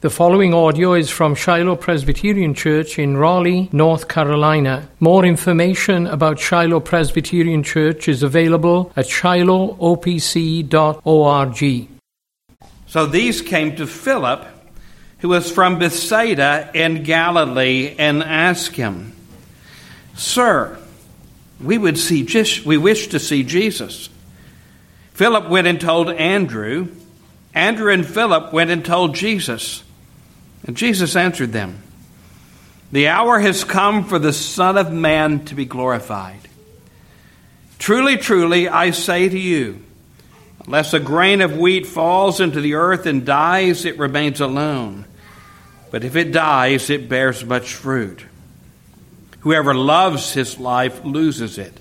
The following audio is from Shiloh Presbyterian Church in Raleigh, North Carolina. More information about Shiloh Presbyterian Church is available at shilohopc.org. So these came to Philip, who was from Bethsaida in Galilee, and asked him, "Sir, we wish to see Jesus." Philip went and told Andrew. Andrew and Philip went and told Jesus. And Jesus answered them, "The hour has come for the Son of Man to be glorified. Truly, truly, I say to you, unless a grain of wheat falls into the earth and dies, it remains alone. But if it dies, it bears much fruit. Whoever loves his life loses it.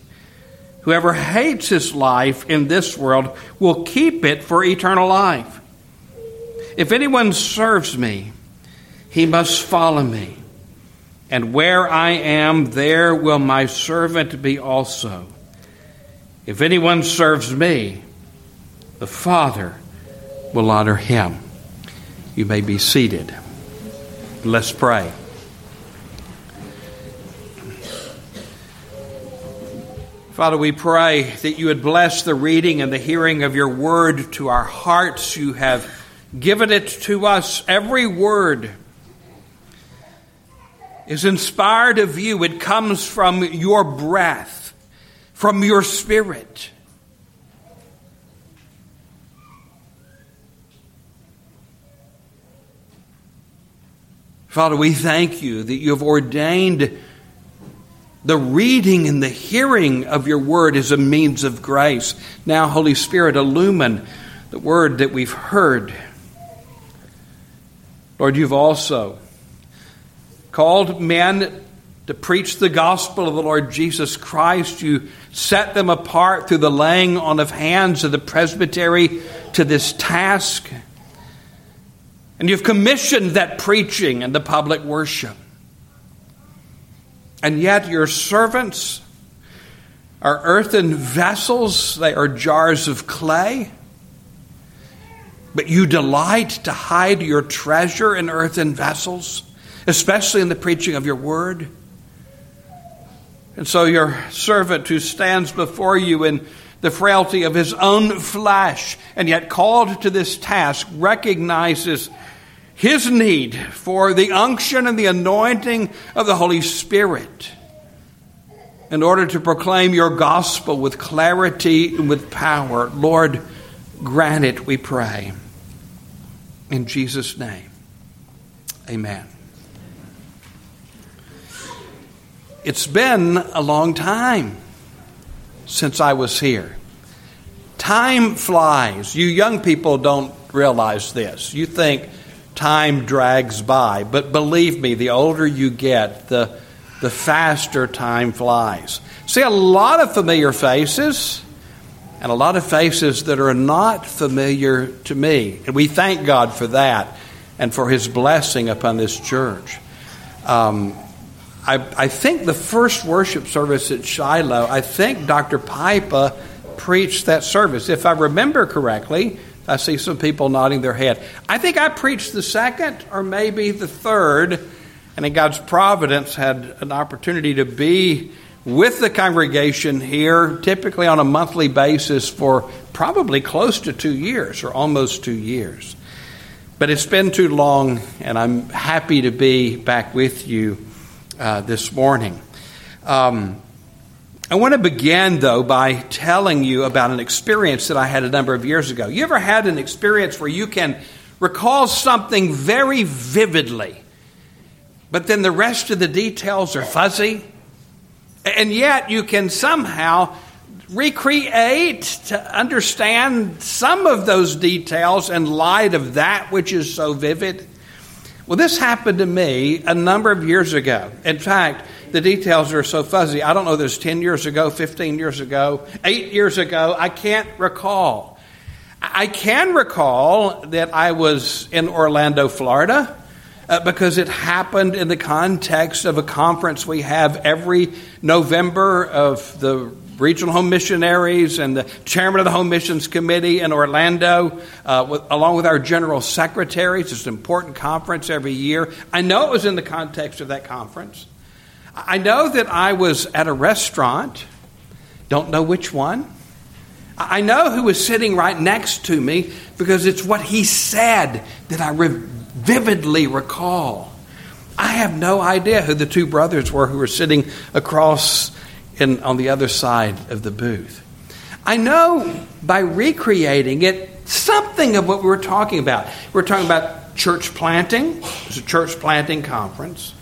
Whoever hates his life in this world will keep it for eternal life. If anyone serves me, he must follow me. And where I am, there will my servant be also. If anyone serves me, the Father will honor him." You may be seated. Let's pray. Father, we pray that you would bless the reading and the hearing of your word to our hearts. You have given it to us. Every word is inspired of you. It comes from your breath, from your spirit. Father, we thank you that you have ordained the reading and the hearing of your word is a means of grace. Now, Holy Spirit, illumine the word that we've heard. Lord, you've also called men to preach the gospel of the Lord Jesus Christ. You set them apart through the laying on of hands of the presbytery to this task. And you've commissioned that preaching and the public worship. And yet your servants are earthen vessels. They are jars of clay. But you delight to hide your treasure in earthen vessels, especially in the preaching of your word. And so your servant who stands before you in the frailty of his own flesh and yet called to this task recognizes his need for the unction and the anointing of the Holy Spirit in order to proclaim your gospel with clarity and with power. Lord, grant it, we pray. In Jesus' name, amen. It's been a long time since I was here. Time flies. You young people don't realize this. You think time drags by, but believe me, the older you get, the faster time flies. See a lot of familiar faces and a lot of faces that are not familiar to me. And we thank God for that and for his blessing upon this church. I think the first worship service at Shiloh, I think Dr. Pipa preached that service. If I remember correctly, I see some people nodding their head. I think I preached the second or maybe the third, and in God's providence had an opportunity to be with the congregation here, typically on a monthly basis for probably close to 2 years or almost 2 years. But it's been too long, and I'm happy to be back with you this morning. I want to begin, though, by telling you about an experience that I had a number of years ago. You ever had an experience where you can recall something very vividly, but then the rest of the details are fuzzy? And yet you can somehow recreate to understand some of those details in light of that which is so vivid? Well, this happened to me a number of years ago. In fact, the details are so fuzzy. I don't know if it was 10 years ago, 15 years ago, 8 years ago. I can't recall. I can recall that I was in Orlando, Florida, because it happened in the context of a conference we have every November of the regional home missionaries and the chairman of the Home Missions Committee in Orlando, along with our general secretaries. It's an important conference every year. I know it was in the context of that conference. I know that I was at a restaurant, don't know which one. I know who was sitting right next to me because it's what he said that I vividly recall. I have no idea who the two brothers were who were sitting across on the other side of the booth. I know by recreating it something of what we were talking about. We were talking about church planting. It was a church planting conference.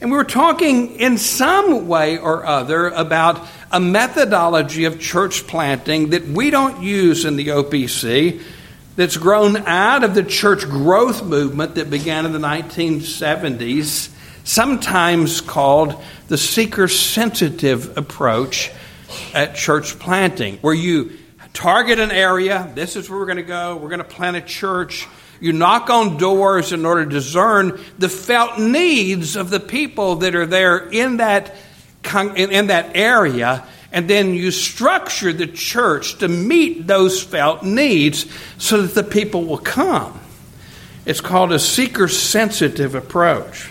And we were talking in some way or other about a methodology of church planting that we don't use in the OPC, that's grown out of the church growth movement that began in the 1970s, sometimes called the seeker-sensitive approach at church planting, where you target an area, this is where we're going to go, we're going to plant a church. You knock on doors in order to discern the felt needs of the people that are there in that area, and then you structure the church to meet those felt needs so that the people will come. It's called a seeker-sensitive approach.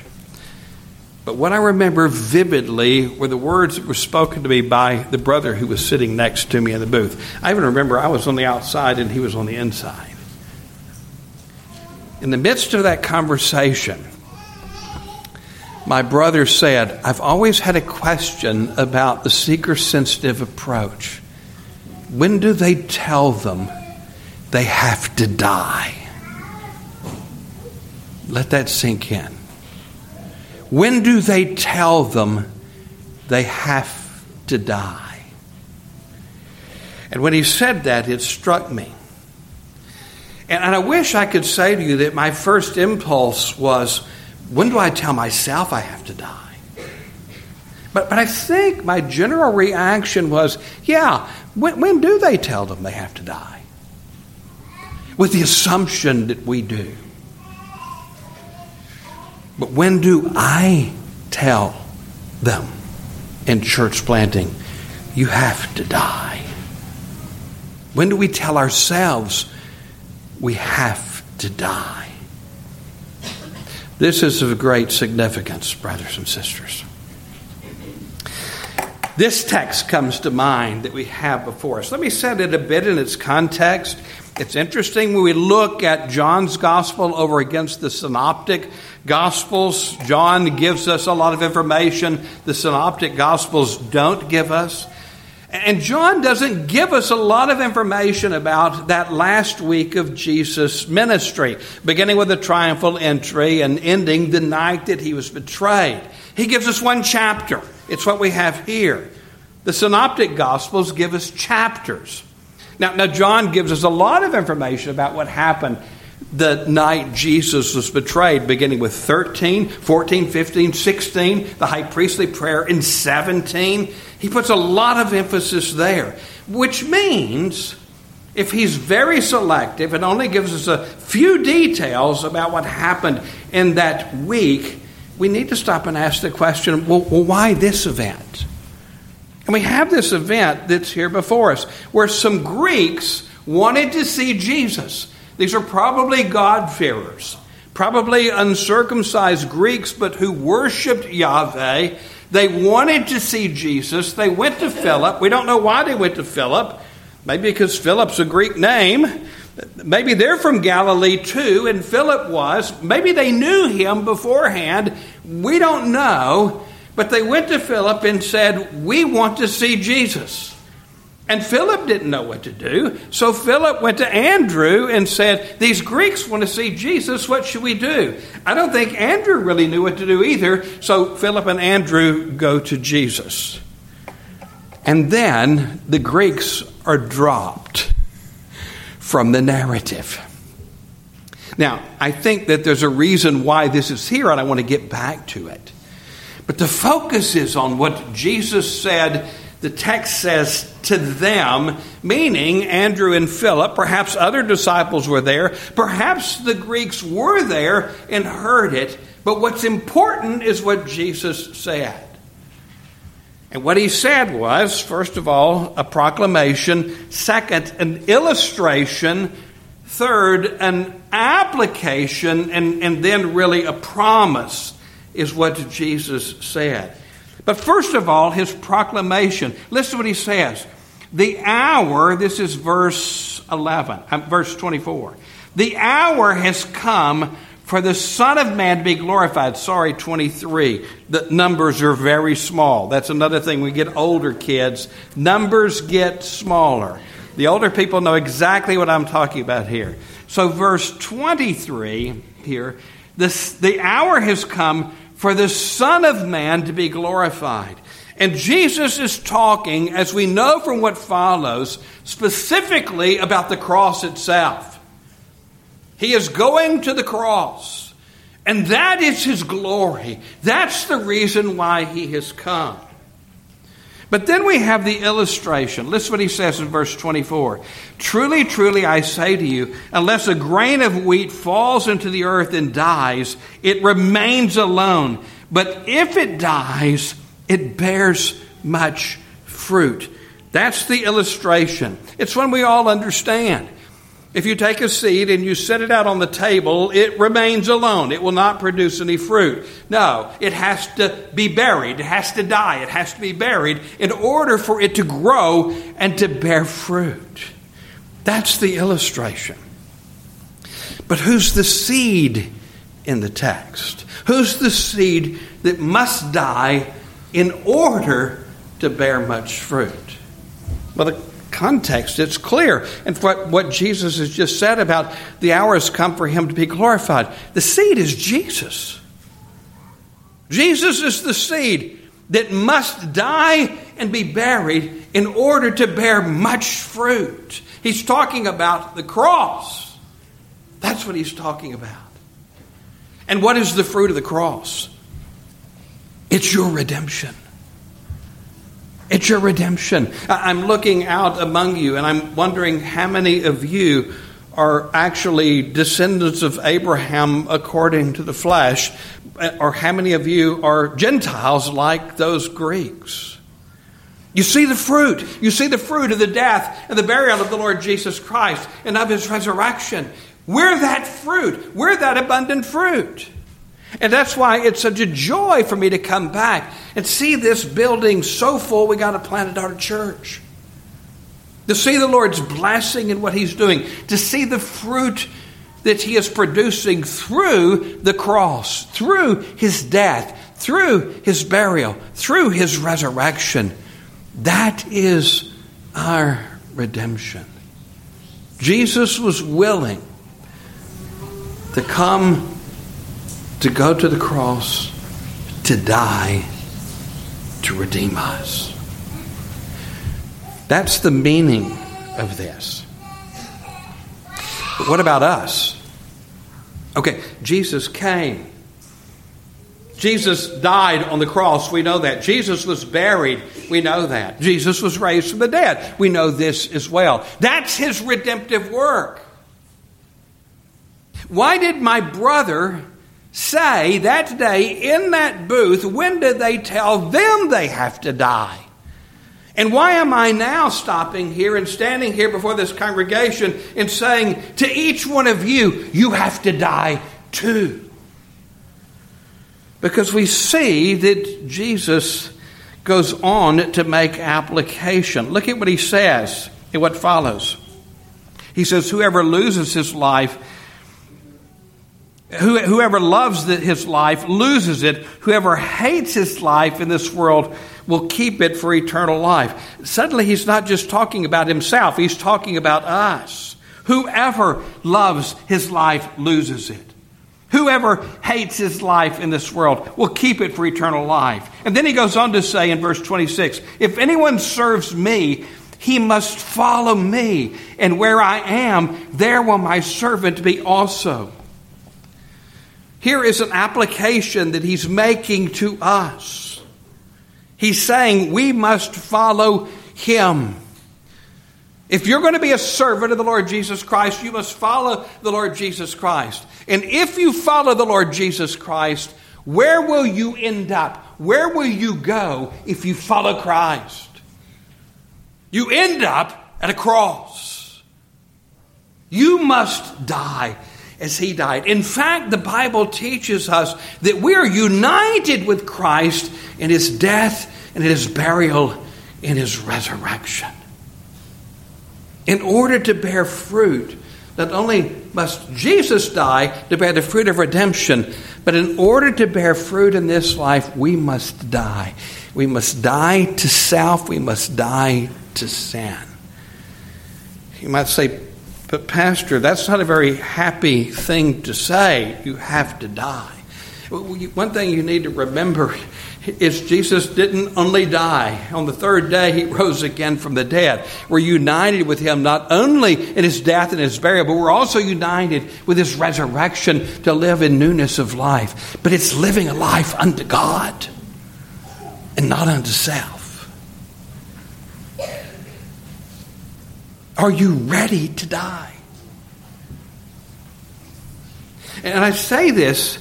But what I remember vividly were the words that were spoken to me by the brother who was sitting next to me in the booth. I even remember I was on the outside and he was on the inside. In the midst of that conversation, my brother said, "I've always had a question about the seeker-sensitive approach. When do they tell them they have to die?" Let that sink in. When do they tell them they have to die? And when he said that, it struck me. And I wish I could say to you that my first impulse was, when do I tell myself I have to die? But I think my general reaction was, yeah, when do they tell them they have to die? With the assumption that we do. But when do I tell them in church planting, you have to die? When do we tell ourselves we have to die? This is of great significance, brothers and sisters. This text comes to mind that we have before us. Let me set it a bit in its context. It's interesting when we look at John's Gospel over against the Synoptic Gospels. John gives us a lot of information the Synoptic Gospels don't give us. And John doesn't give us a lot of information about that last week of Jesus' ministry, beginning with the triumphal entry and ending the night that he was betrayed. He gives us one chapter. It's what we have here. The Synoptic Gospels give us chapters. Now John gives us a lot of information about what happened the night Jesus was betrayed, beginning with 13, 14, 15, 16, the high priestly prayer in 17. He puts a lot of emphasis there, which means if he's very selective and only gives us a few details about what happened in that week, we need to stop and ask the question, well, why this event? And we have this event that's here before us where some Greeks wanted to see Jesus. These are probably God-fearers, probably uncircumcised Greeks, but who worshipped Yahweh. They wanted to see Jesus. They went to Philip. We don't know why they went to Philip. Maybe because Philip's a Greek name. Maybe they're from Galilee too, and Philip was. Maybe they knew him beforehand. We don't know. But they went to Philip and said, "We want to see Jesus." And Philip didn't know what to do. So Philip went to Andrew and said, "These Greeks want to see Jesus. What should we do?" I don't think Andrew really knew what to do either. So Philip and Andrew go to Jesus. And then the Greeks are dropped from the narrative. Now, I think that there's a reason why this is here, and I want to get back to it. But the focus is on what Jesus said. The text says to them, meaning Andrew and Philip, perhaps other disciples were there, perhaps the Greeks were there and heard it, but what's important is what Jesus said. And what he said was, first of all, a proclamation. Second, an illustration. Third, an application. And then really a promise is what Jesus said. But first of all, his proclamation. Listen to what he says. The hour, this is verse 24. The hour has come for the Son of Man to be glorified. Sorry, 23. The numbers are very small. That's another thing. We get older, kids. Numbers get smaller. The older people know exactly what I'm talking about here. So verse 23 here. The hour has come for the Son of Man to be glorified. And Jesus is talking, as we know from what follows, specifically about the cross itself. He is going to the cross, and that is his glory. That's the reason why he has come. But then we have the illustration. Listen to what he says in verse 24. Truly, truly, I say to you, unless a grain of wheat falls into the earth and dies, it remains alone. But if it dies, it bears much fruit. That's the illustration. It's one we all understand. If you take a seed and you set it out on the table, it remains alone. It will not produce any fruit. No, it has to be buried. It has to die. It has to be buried in order for it to grow and to bear fruit. That's the illustration. But who's the seed in the text? Who's the seed that must die in order to bear much fruit? Well, the context, it's clear. And what Jesus has just said about the hour has come for him to be glorified. The seed is Jesus. Jesus is the seed that must die and be buried in order to bear much fruit. He's talking about the cross. That's what he's talking about. And what is the fruit of the cross? It's your redemption. It's your redemption. I'm looking out among you, and I'm wondering how many of you are actually descendants of Abraham according to the flesh, or how many of you are Gentiles like those Greeks. You see the fruit. You see the fruit of the death and the burial of the Lord Jesus Christ and of his resurrection. We're that fruit. We're that abundant fruit. And that's why it's such a joy for me to come back and see this building so full we got to plant our church. To see the Lord's blessing in what he's doing. To see the fruit that he is producing through the cross, through his death, through his burial, through his resurrection. That is our redemption. Jesus was willing to come, to go to the cross, to die, to redeem us. That's the meaning of this. But what about us? Okay, Jesus came. Jesus died on the cross. We know that. Jesus was buried. We know that. Jesus was raised from the dead. We know this as well. That's his redemptive work. Why did my brother say that day in that booth, when did they tell them they have to die? And why am I now stopping here and standing here before this congregation and saying to each one of you, you have to die too? Because we see that Jesus goes on to make application. Look at what he says in what follows. He says, whoever loses his life, whoever loves his life loses it. Whoever hates his life in this world will keep it for eternal life. Suddenly, he's not just talking about himself. He's talking about us. Whoever loves his life loses it. Whoever hates his life in this world will keep it for eternal life. And then he goes on to say in verse 26, if anyone serves me, he must follow me. And where I am, there will my servant be also. Here is an application that he's making to us. He's saying we must follow him. If you're going to be a servant of the Lord Jesus Christ, you must follow the Lord Jesus Christ. And if you follow the Lord Jesus Christ, Where will you end up? Where will you go if you follow Christ? You end up at a cross. You must die as he died. In fact, the Bible teaches us that we are united with Christ in his death and in his burial and his resurrection. In order to bear fruit, not only must Jesus die to bear the fruit of redemption, but in order to bear fruit in this life, we must die. We must die to self. We must die to sin. You might say, but Pastor, that's not a very happy thing to say. You have to die. One thing you need to remember is Jesus didn't only die. On the third day, he rose again from the dead. We're united with him not only in his death and his burial, but we're also united with his resurrection to live in newness of life. But it's living a life unto God and not unto self. Are you ready to die? And I say this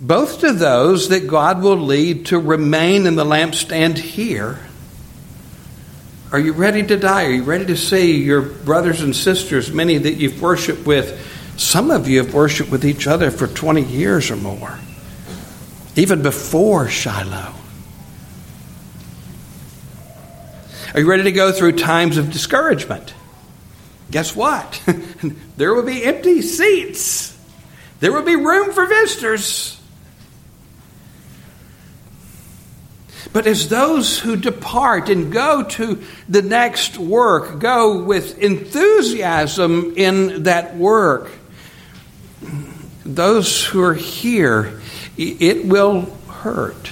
both to those that God will lead to remain in the lampstand here. Are you ready to die? Are you ready to see your brothers and sisters, many that you've worshiped with? Some of you have worshiped with each other for 20 years or more, even before Shiloh. Are you ready to go through times of discouragement? Guess what? There will be empty seats. There will be room for visitors. But as those who depart and go to the next work, go with enthusiasm in that work, those who are here, it will hurt.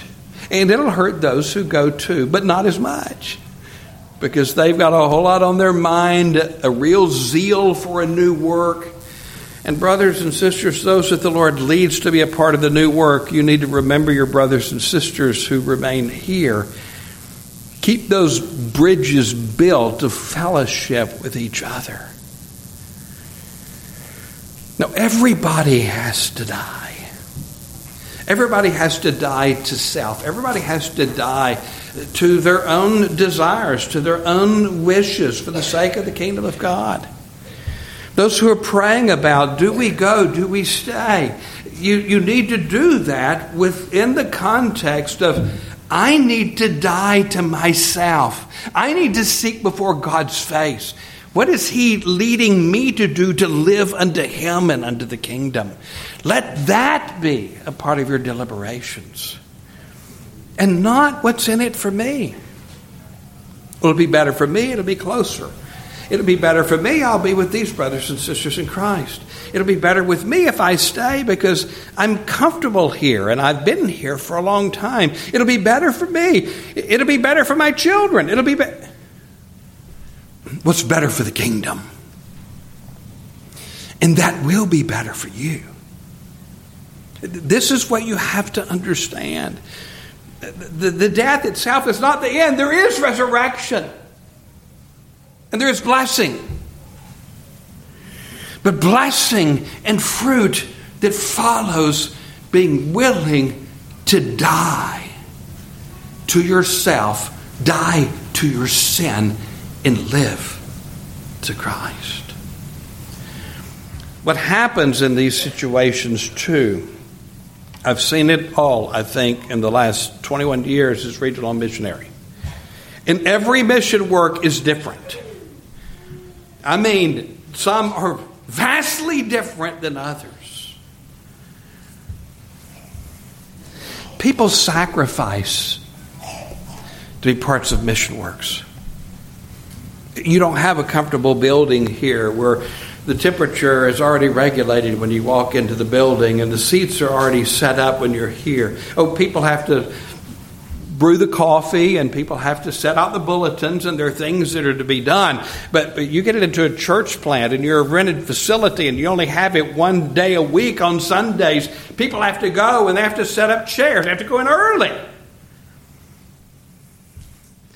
And it'll hurt those who go too, but not as much. Because they've got a whole lot on their mind, a real zeal for a new work. And brothers and sisters, those that the Lord leads to be a part of the new work, you need to remember your brothers and sisters who remain here. Keep those bridges built of fellowship with each other. Now, everybody has to die. Everybody has to die to self. Everybody has to die to their own desires, to their own wishes for the sake of the kingdom of God. Those who are praying about, do we go, do we stay? You need to do that within the context of, I need to die to myself. I need to seek before God's face. What is he leading me to do to live unto him and unto the kingdom? Let that be a part of your deliberations. And not what's in it for me. It'll be better for me, it'll be closer. It'll be better for me, I'll be with these brothers and sisters in Christ. It'll be better with me if I stay because I'm comfortable here and I've been here for a long time. It'll be better for me. It'll be better for my children. It'll be better. What's better for the kingdom? And that will be better for you. This is what you have to understand. The death itself is not the end. There is resurrection. And there is blessing. But blessing and fruit that follows being willing to die to yourself, die to your sin, and live to Christ. What happens in these situations too, I've seen it all, I think, in the last 21 years as regional missionary. And every mission work is different. I mean, some are vastly different than others. People sacrifice to be parts of mission works. You don't have a comfortable building here where the temperature is already regulated when you walk into the building and the seats are already set up when you're here. Oh, people have to brew the coffee and people have to set out the bulletins and there are things that are to be done. But you get into a church plant and you're a rented facility and you only have it one day a week on Sundays. People have to go and they have to set up chairs. They have to go in early.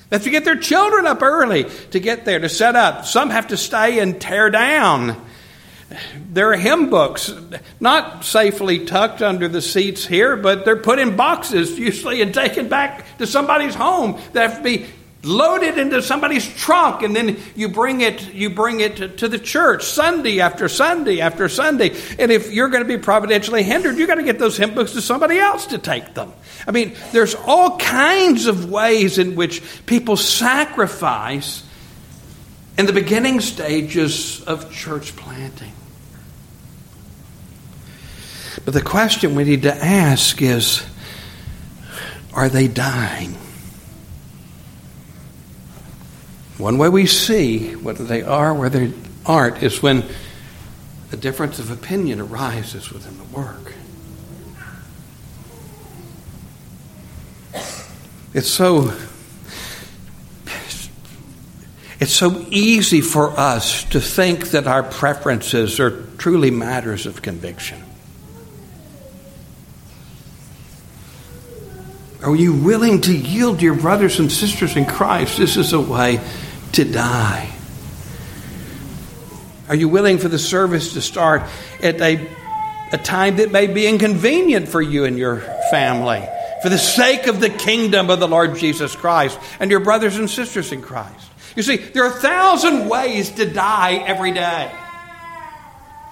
They have to get their children up early to get there, to set up. Some have to stay and tear down. There are hymn books, not safely tucked under the seats here, but they're put in boxes usually and taken back to somebody's home. They have to be loaded into somebody's trunk, and then you bring it to the church Sunday after Sunday after Sunday. And if you're going to be providentially hindered, you've got to get those hymn books to somebody else to take them. I mean, there's all kinds of ways in which people sacrifice in the beginning stages of church planting. But the question we need to ask is, are they dying? One way we see whether they are or whether they aren't is when the difference of opinion arises within the work. It's so easy for us to think that our preferences are truly matters of conviction. Are you willing to yield to your brothers and sisters in Christ? This is a way to die. Are you willing for the service to start at a time that may be inconvenient for you and your family, for the sake of the kingdom of the Lord Jesus Christ and your brothers and sisters in Christ? You see, there are 1,000 ways to die every day.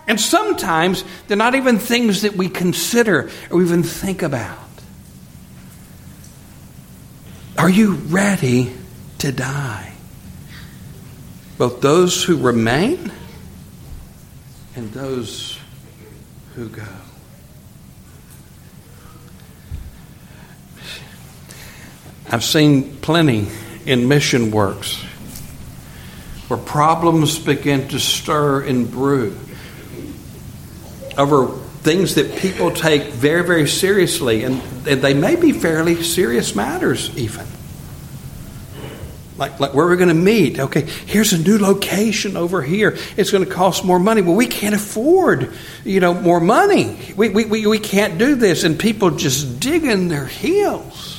And sometimes they're not even things that we consider or even think about. Are you ready to die? Both those who remain and those who go. I've seen plenty in mission works where problems begin to stir and brew over things that people take very, very seriously, and they may be fairly serious matters even. Like where we're going to meet. Okay, here's a new location over here. It's going to cost more money. Well, we can't afford, more money. We can't do this. And people just dig in their heels.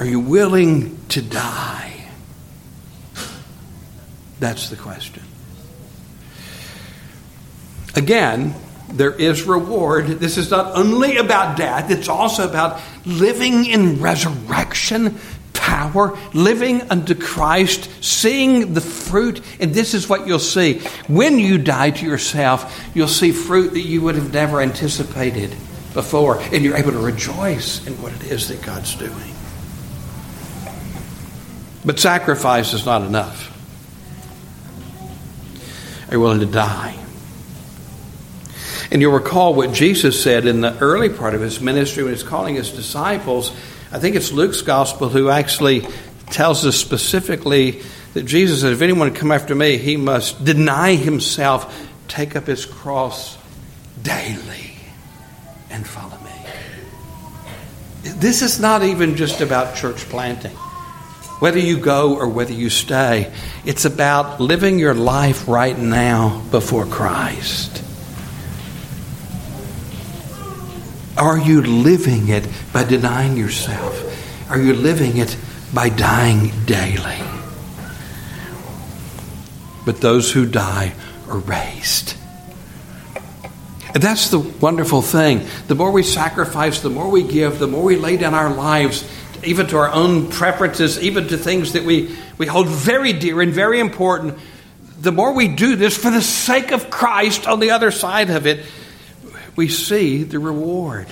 Are you willing to die? That's the question. Again, there is reward. This is not only about death. It's also about living in resurrection power, living unto Christ, seeing the fruit. And this is what you'll see. When you die to yourself, you'll see fruit that you would have never anticipated before. And you're able to rejoice in what it is that God's doing. But sacrifice is not enough. Are you willing to die? And you'll recall what Jesus said in the early part of his ministry when he's calling his disciples. I think it's Luke's gospel who actually tells us specifically that Jesus said, if anyone come after me, he must deny himself, take up his cross daily, and follow me. This is not even just about church planting. Whether you go or whether you stay, it's about living your life right now before Christ. Are you living it by denying yourself? Are you living it by dying daily? But those who die are raised. And that's the wonderful thing. The more we sacrifice, the more we give, the more we lay down our lives, even to our own preferences, even to things that we hold very dear and very important, the more we do this for the sake of Christ on the other side of it, we see the reward.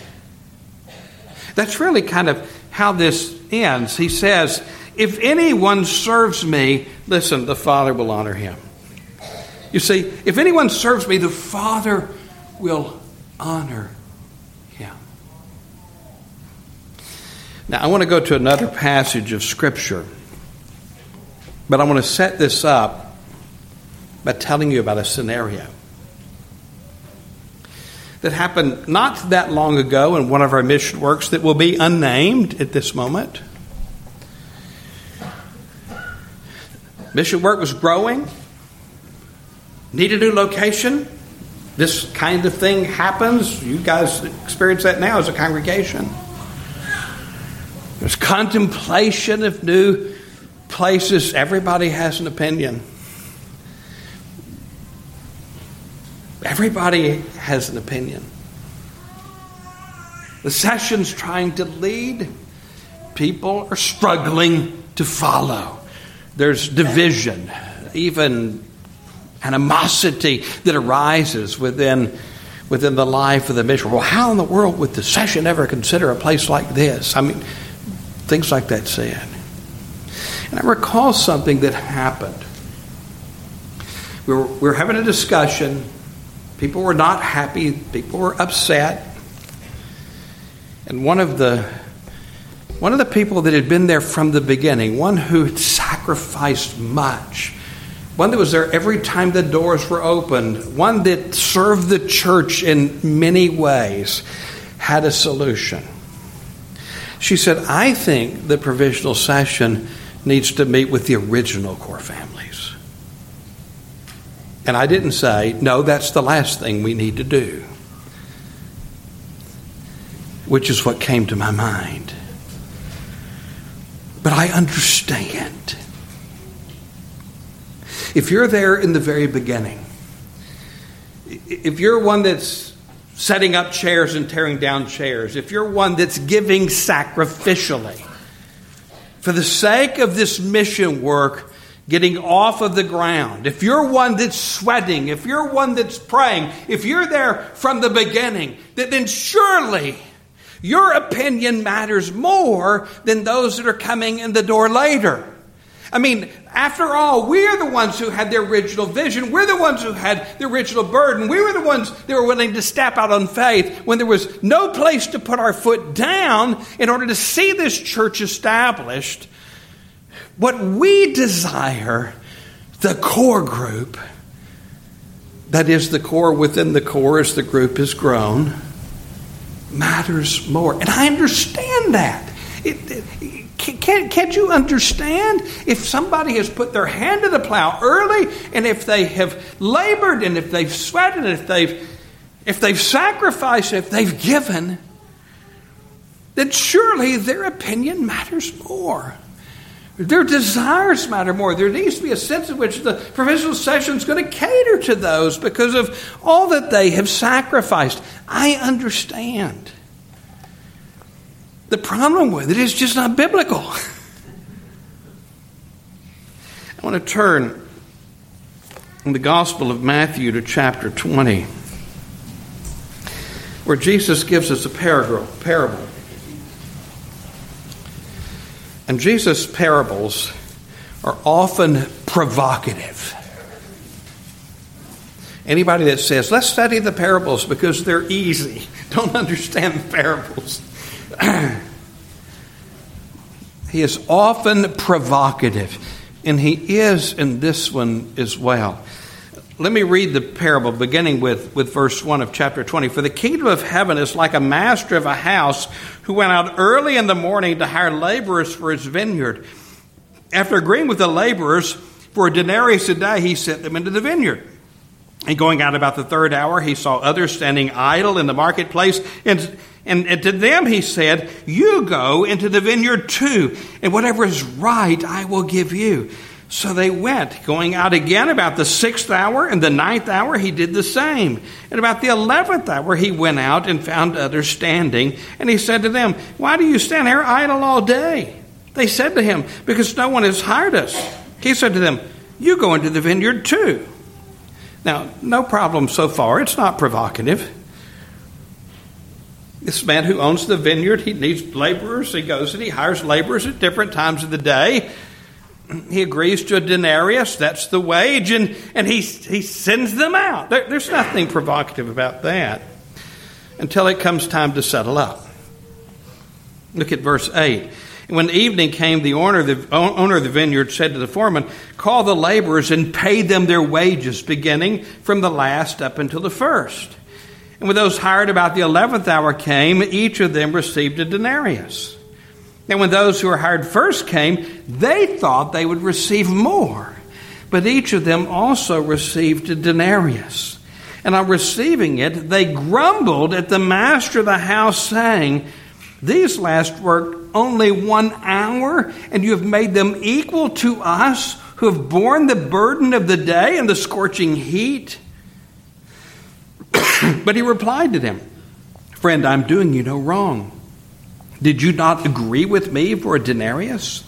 That's really kind of how this ends. He says, if anyone serves me, listen, the Father will honor him. You see, if anyone serves me, the Father will honor him. Now, I want to go to another passage of Scripture, but I want to set this up by telling you about a scenario that happened not that long ago in one of our mission works that will be unnamed at this moment. Mission work was growing, needed a new location. This kind of thing happens. You guys experience that now as a congregation. There's contemplation of new places. Everybody has an opinion. Everybody has an opinion. The session's trying to lead. People are struggling to follow. There's division, even animosity that arises within the life of the mission. Well, how in the world would the session ever consider a place like this? I mean, things like that said. And I recall something that happened. We were having a discussion. People were not happy. People were upset. And one of the people that had been there from the beginning, one who had sacrificed much, one that was there every time the doors were opened, one that served the church in many ways, had a solution. She said, I think the provisional session needs to meet with the original core families. And I didn't say, no, that's the last thing we need to do, which is what came to my mind. But I understand. If you're there in the very beginning, if you're one that's setting up chairs and tearing down chairs, if you're one that's giving sacrificially, for the sake of this mission work getting off of the ground, if you're one that's sweating, if you're one that's praying, if you're there from the beginning, then surely your opinion matters more than those that are coming in the door later. I mean, after all, we're the ones who had the original vision. We're the ones who had the original burden. We were the ones that were willing to step out on faith when there was no place to put our foot down in order to see this church established. What we desire, the core group, that is the core within the core as the group has grown, matters more. And I understand that. Can't you understand? If somebody has put their hand to the plow early, and if they have labored, and if they've sweated, and if they've sacrificed, if they've given, then surely their opinion matters more. Their desires matter more. There needs to be a sense in which the provisional session is going to cater to those because of all that they have sacrificed. I understand. The problem with it is just not biblical. I want to turn in the Gospel of Matthew to chapter 20, where Jesus gives us a parable. And Jesus' parables are often provocative. Anybody that says, let's study the parables because they're easy, don't understand the parables. He is often provocative, and he is in this one as well. Let me read the parable, beginning with verse 1 of chapter 20. For the kingdom of heaven is like a master of a house who went out early in the morning to hire laborers for his vineyard. After agreeing with the laborers for a denarius a day, he sent them into the vineyard. And going out about the third hour, he saw others standing idle in the marketplace, and to them he said, you go into the vineyard too, and whatever is right I will give you. So they went, going out again about the sixth hour, and the ninth hour he did the same. And about the 11th hour he went out and found others standing. And he said to them, why do you stand here idle all day? They said to him, because no one has hired us. He said to them, you go into the vineyard too. Now, no problem so far. It's not provocative. This man who owns the vineyard, he needs laborers. He goes and he hires laborers at different times of the day. He agrees to a denarius, that's the wage, and he sends them out. There's nothing provocative about that until it comes time to settle up. Look at verse 8. And when evening came, the owner of the vineyard said to the foreman, call the laborers and pay them their wages, beginning from the last up until the first. And when those hired about the 11th hour came, each of them received a denarius. And when those who were hired first came, they thought they would receive more. But each of them also received a denarius. And on receiving it, they grumbled at the master of the house, saying, these last worked only 1 hour, and you have made them equal to us who have borne the burden of the day and the scorching heat. But he replied to them, "Friend, I'm doing you no wrong. Did you not agree with me for a denarius?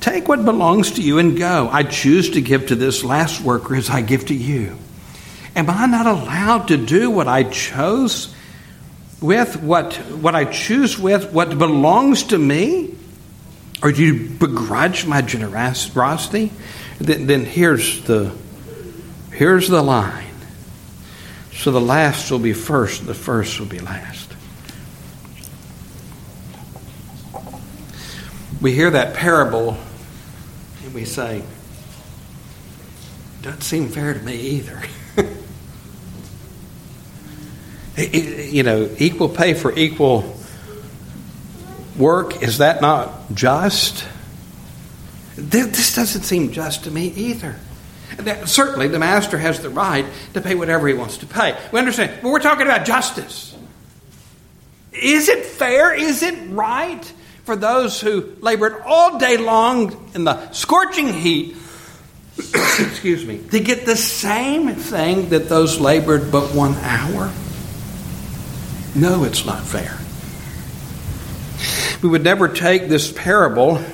Take what belongs to you and go. I choose to give to this last worker as I give to you. Am I not allowed to do what I chose with, what I choose with, what belongs to me? Or do you begrudge my generosity?" Then here's the line. So the last will be first, the first will be last. We hear that parable and we say, doesn't seem fair to me either. Equal pay for equal work, is that not just? This doesn't seem just to me either. Certainly, the master has the right to pay whatever he wants to pay. We understand. But we're talking about justice. Is it fair? Is it right for those who labored all day long in the scorching heat, to get the same thing that those labored but 1 hour? No, it's not fair. We would never take this parable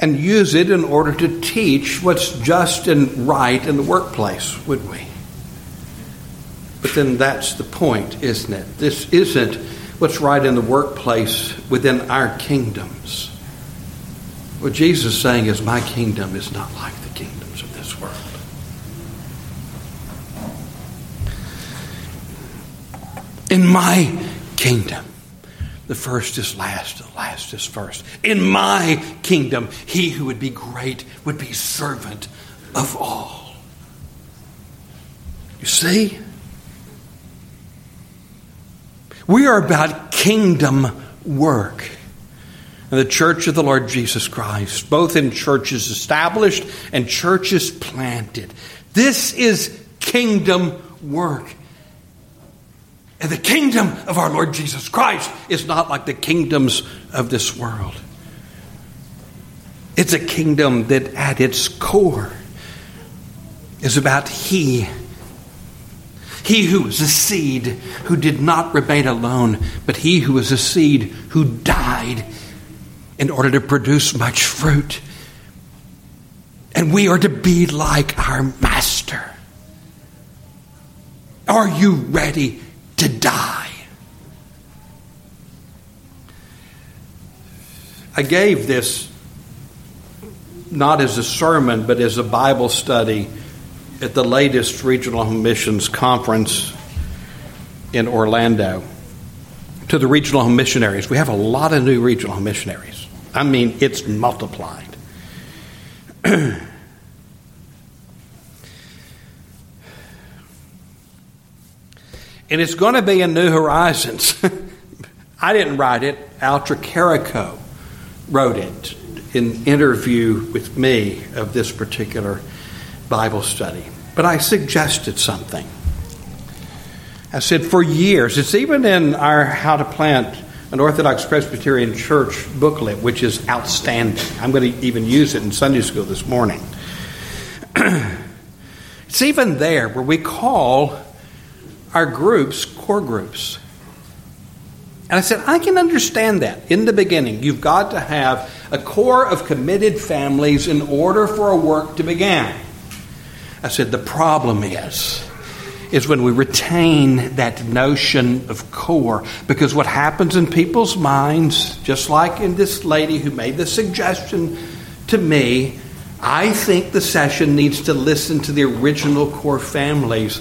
and use it in order to teach what's just and right in the workplace, would we? But then that's the point, isn't it? This isn't what's right in the workplace within our kingdoms. What Jesus is saying is, my kingdom is not like the kingdoms of this world. In my kingdom, the first is last, the last is first. In my kingdom, he who would be great would be servant of all. You see? We are about kingdom work. And the church of the Lord Jesus Christ, both in churches established and churches planted. This is kingdom work. And the kingdom of our Lord Jesus Christ is not like the kingdoms of this world. It's a kingdom that at its core is about He who was a seed who did not remain alone, but he who was a seed who died in order to produce much fruit. And we are to be like our master. Are you ready to die? I gave this not as a sermon, but as a Bible study at the latest Regional Missions Conference in Orlando to the Regional Home Missionaries. We have a lot of new Regional Home Missionaries. I mean, it's multiplied. And it's going to be in New Horizons. I didn't write it. Altra Carico wrote it in an interview with me of this particular Bible study. But I suggested something. I said, for years, it's even in our How to Plant an Orthodox Presbyterian Church booklet, which is outstanding. I'm going to even use it in Sunday school this morning. It's even there where we call our groups, core groups. And I said, I can understand that. In the beginning, you've got to have a core of committed families in order for a work to begin. I said, the problem is when we retain that notion of core. Because what happens in people's minds, just like in this lady who made the suggestion to me, I think the session needs to listen to the original core families.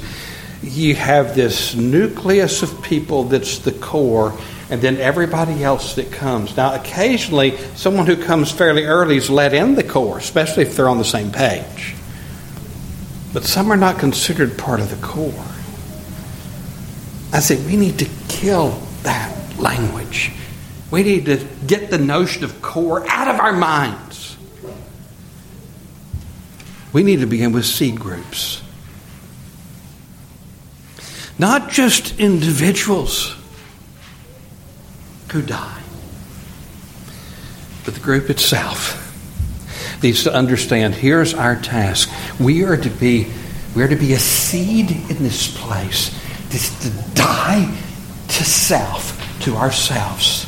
You have this nucleus of people that's the core, and then everybody else that comes. Now, occasionally, someone who comes fairly early is let in the core, especially if they're on the same page. But some are not considered part of the core. I say, we need to kill that language. We need to get the notion of core out of our minds. We need to begin with seed groups. Not just individuals who die, but the group itself needs to understand, here's our task. We are to be We're to be a seed in this place. It's to die to self, to ourselves,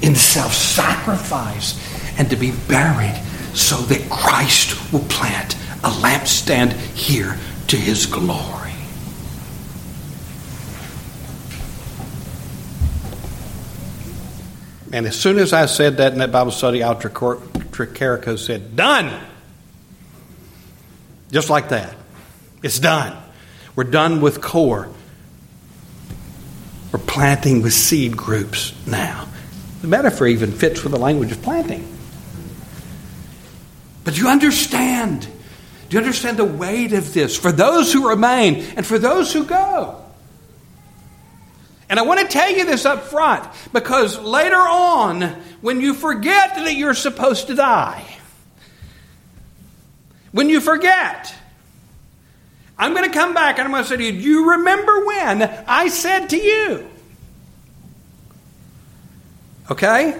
in self-sacrifice, and to be buried so that Christ will plant a lampstand here to his glory. And as soon as I said that in that Bible study, Altra Carico said, "Done!" Just like that. It's done. We're done with core. We're planting with seed groups now. The metaphor even fits with the language of planting. But you understand. Do you understand the weight of this for those who remain and for those who go? And I want to tell you this up front, because later on, when you forget that you're supposed to die, when you forget, I'm going to come back and I'm going to say to you, do you remember when I said to you? Okay?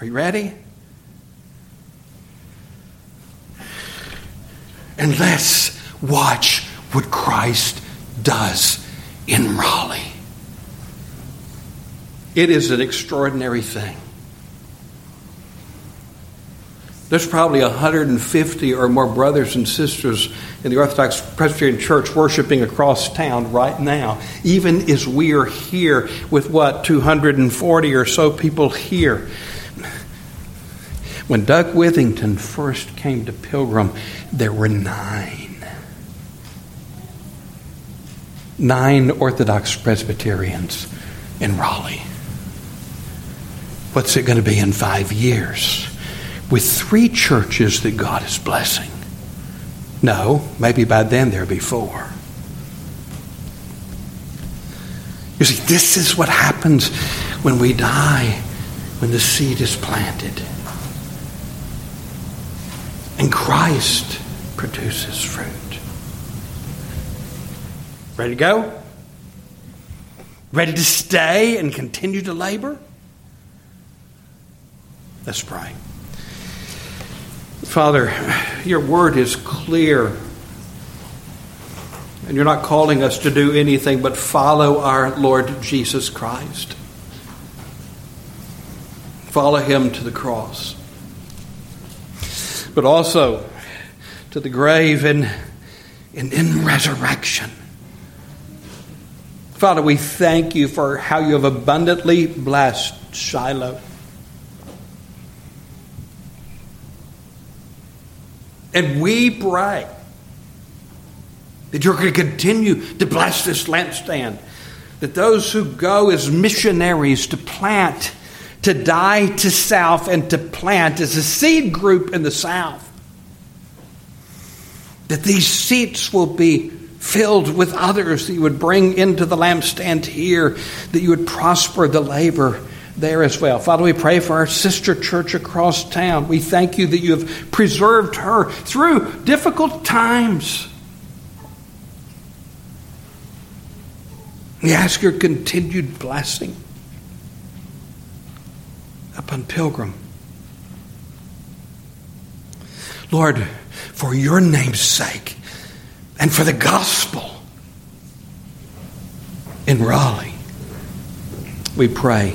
Are you ready? And let's watch what Christ does in Raleigh. It is an extraordinary thing. There's probably 150 or more brothers and sisters in the Orthodox Presbyterian Church worshiping across town right now, even as we are here with, 240 or so people here. When Doug Withington first came to Pilgrim, there were 9. 9 Orthodox Presbyterians in Raleigh. What's it going to be in 5 years? With 3 churches that God is blessing. No, maybe by then there'll be 4. You see, this is what happens when we die, when the seed is planted. And Christ produces fruit. Ready to go? Ready to stay and continue to labor? Let's pray. Father, your word is clear. And you're not calling us to do anything but follow our Lord Jesus Christ. Follow him to the cross, but also to the grave and in resurrection. Father, we thank you for how you have abundantly blessed Shiloh. And we pray that you're going to continue to bless this lampstand, that those who go as missionaries to plant, to die to self and to plant as a seed group in the South, that these seats will be filled with others that you would bring into the lampstand here, that you would prosper the labor there as well. Father, we pray for our sister church across town. We thank you that you have preserved her through difficult times. We ask your continued blessing upon Pilgrim. Lord, for your name's sake and for the gospel in Raleigh, we pray.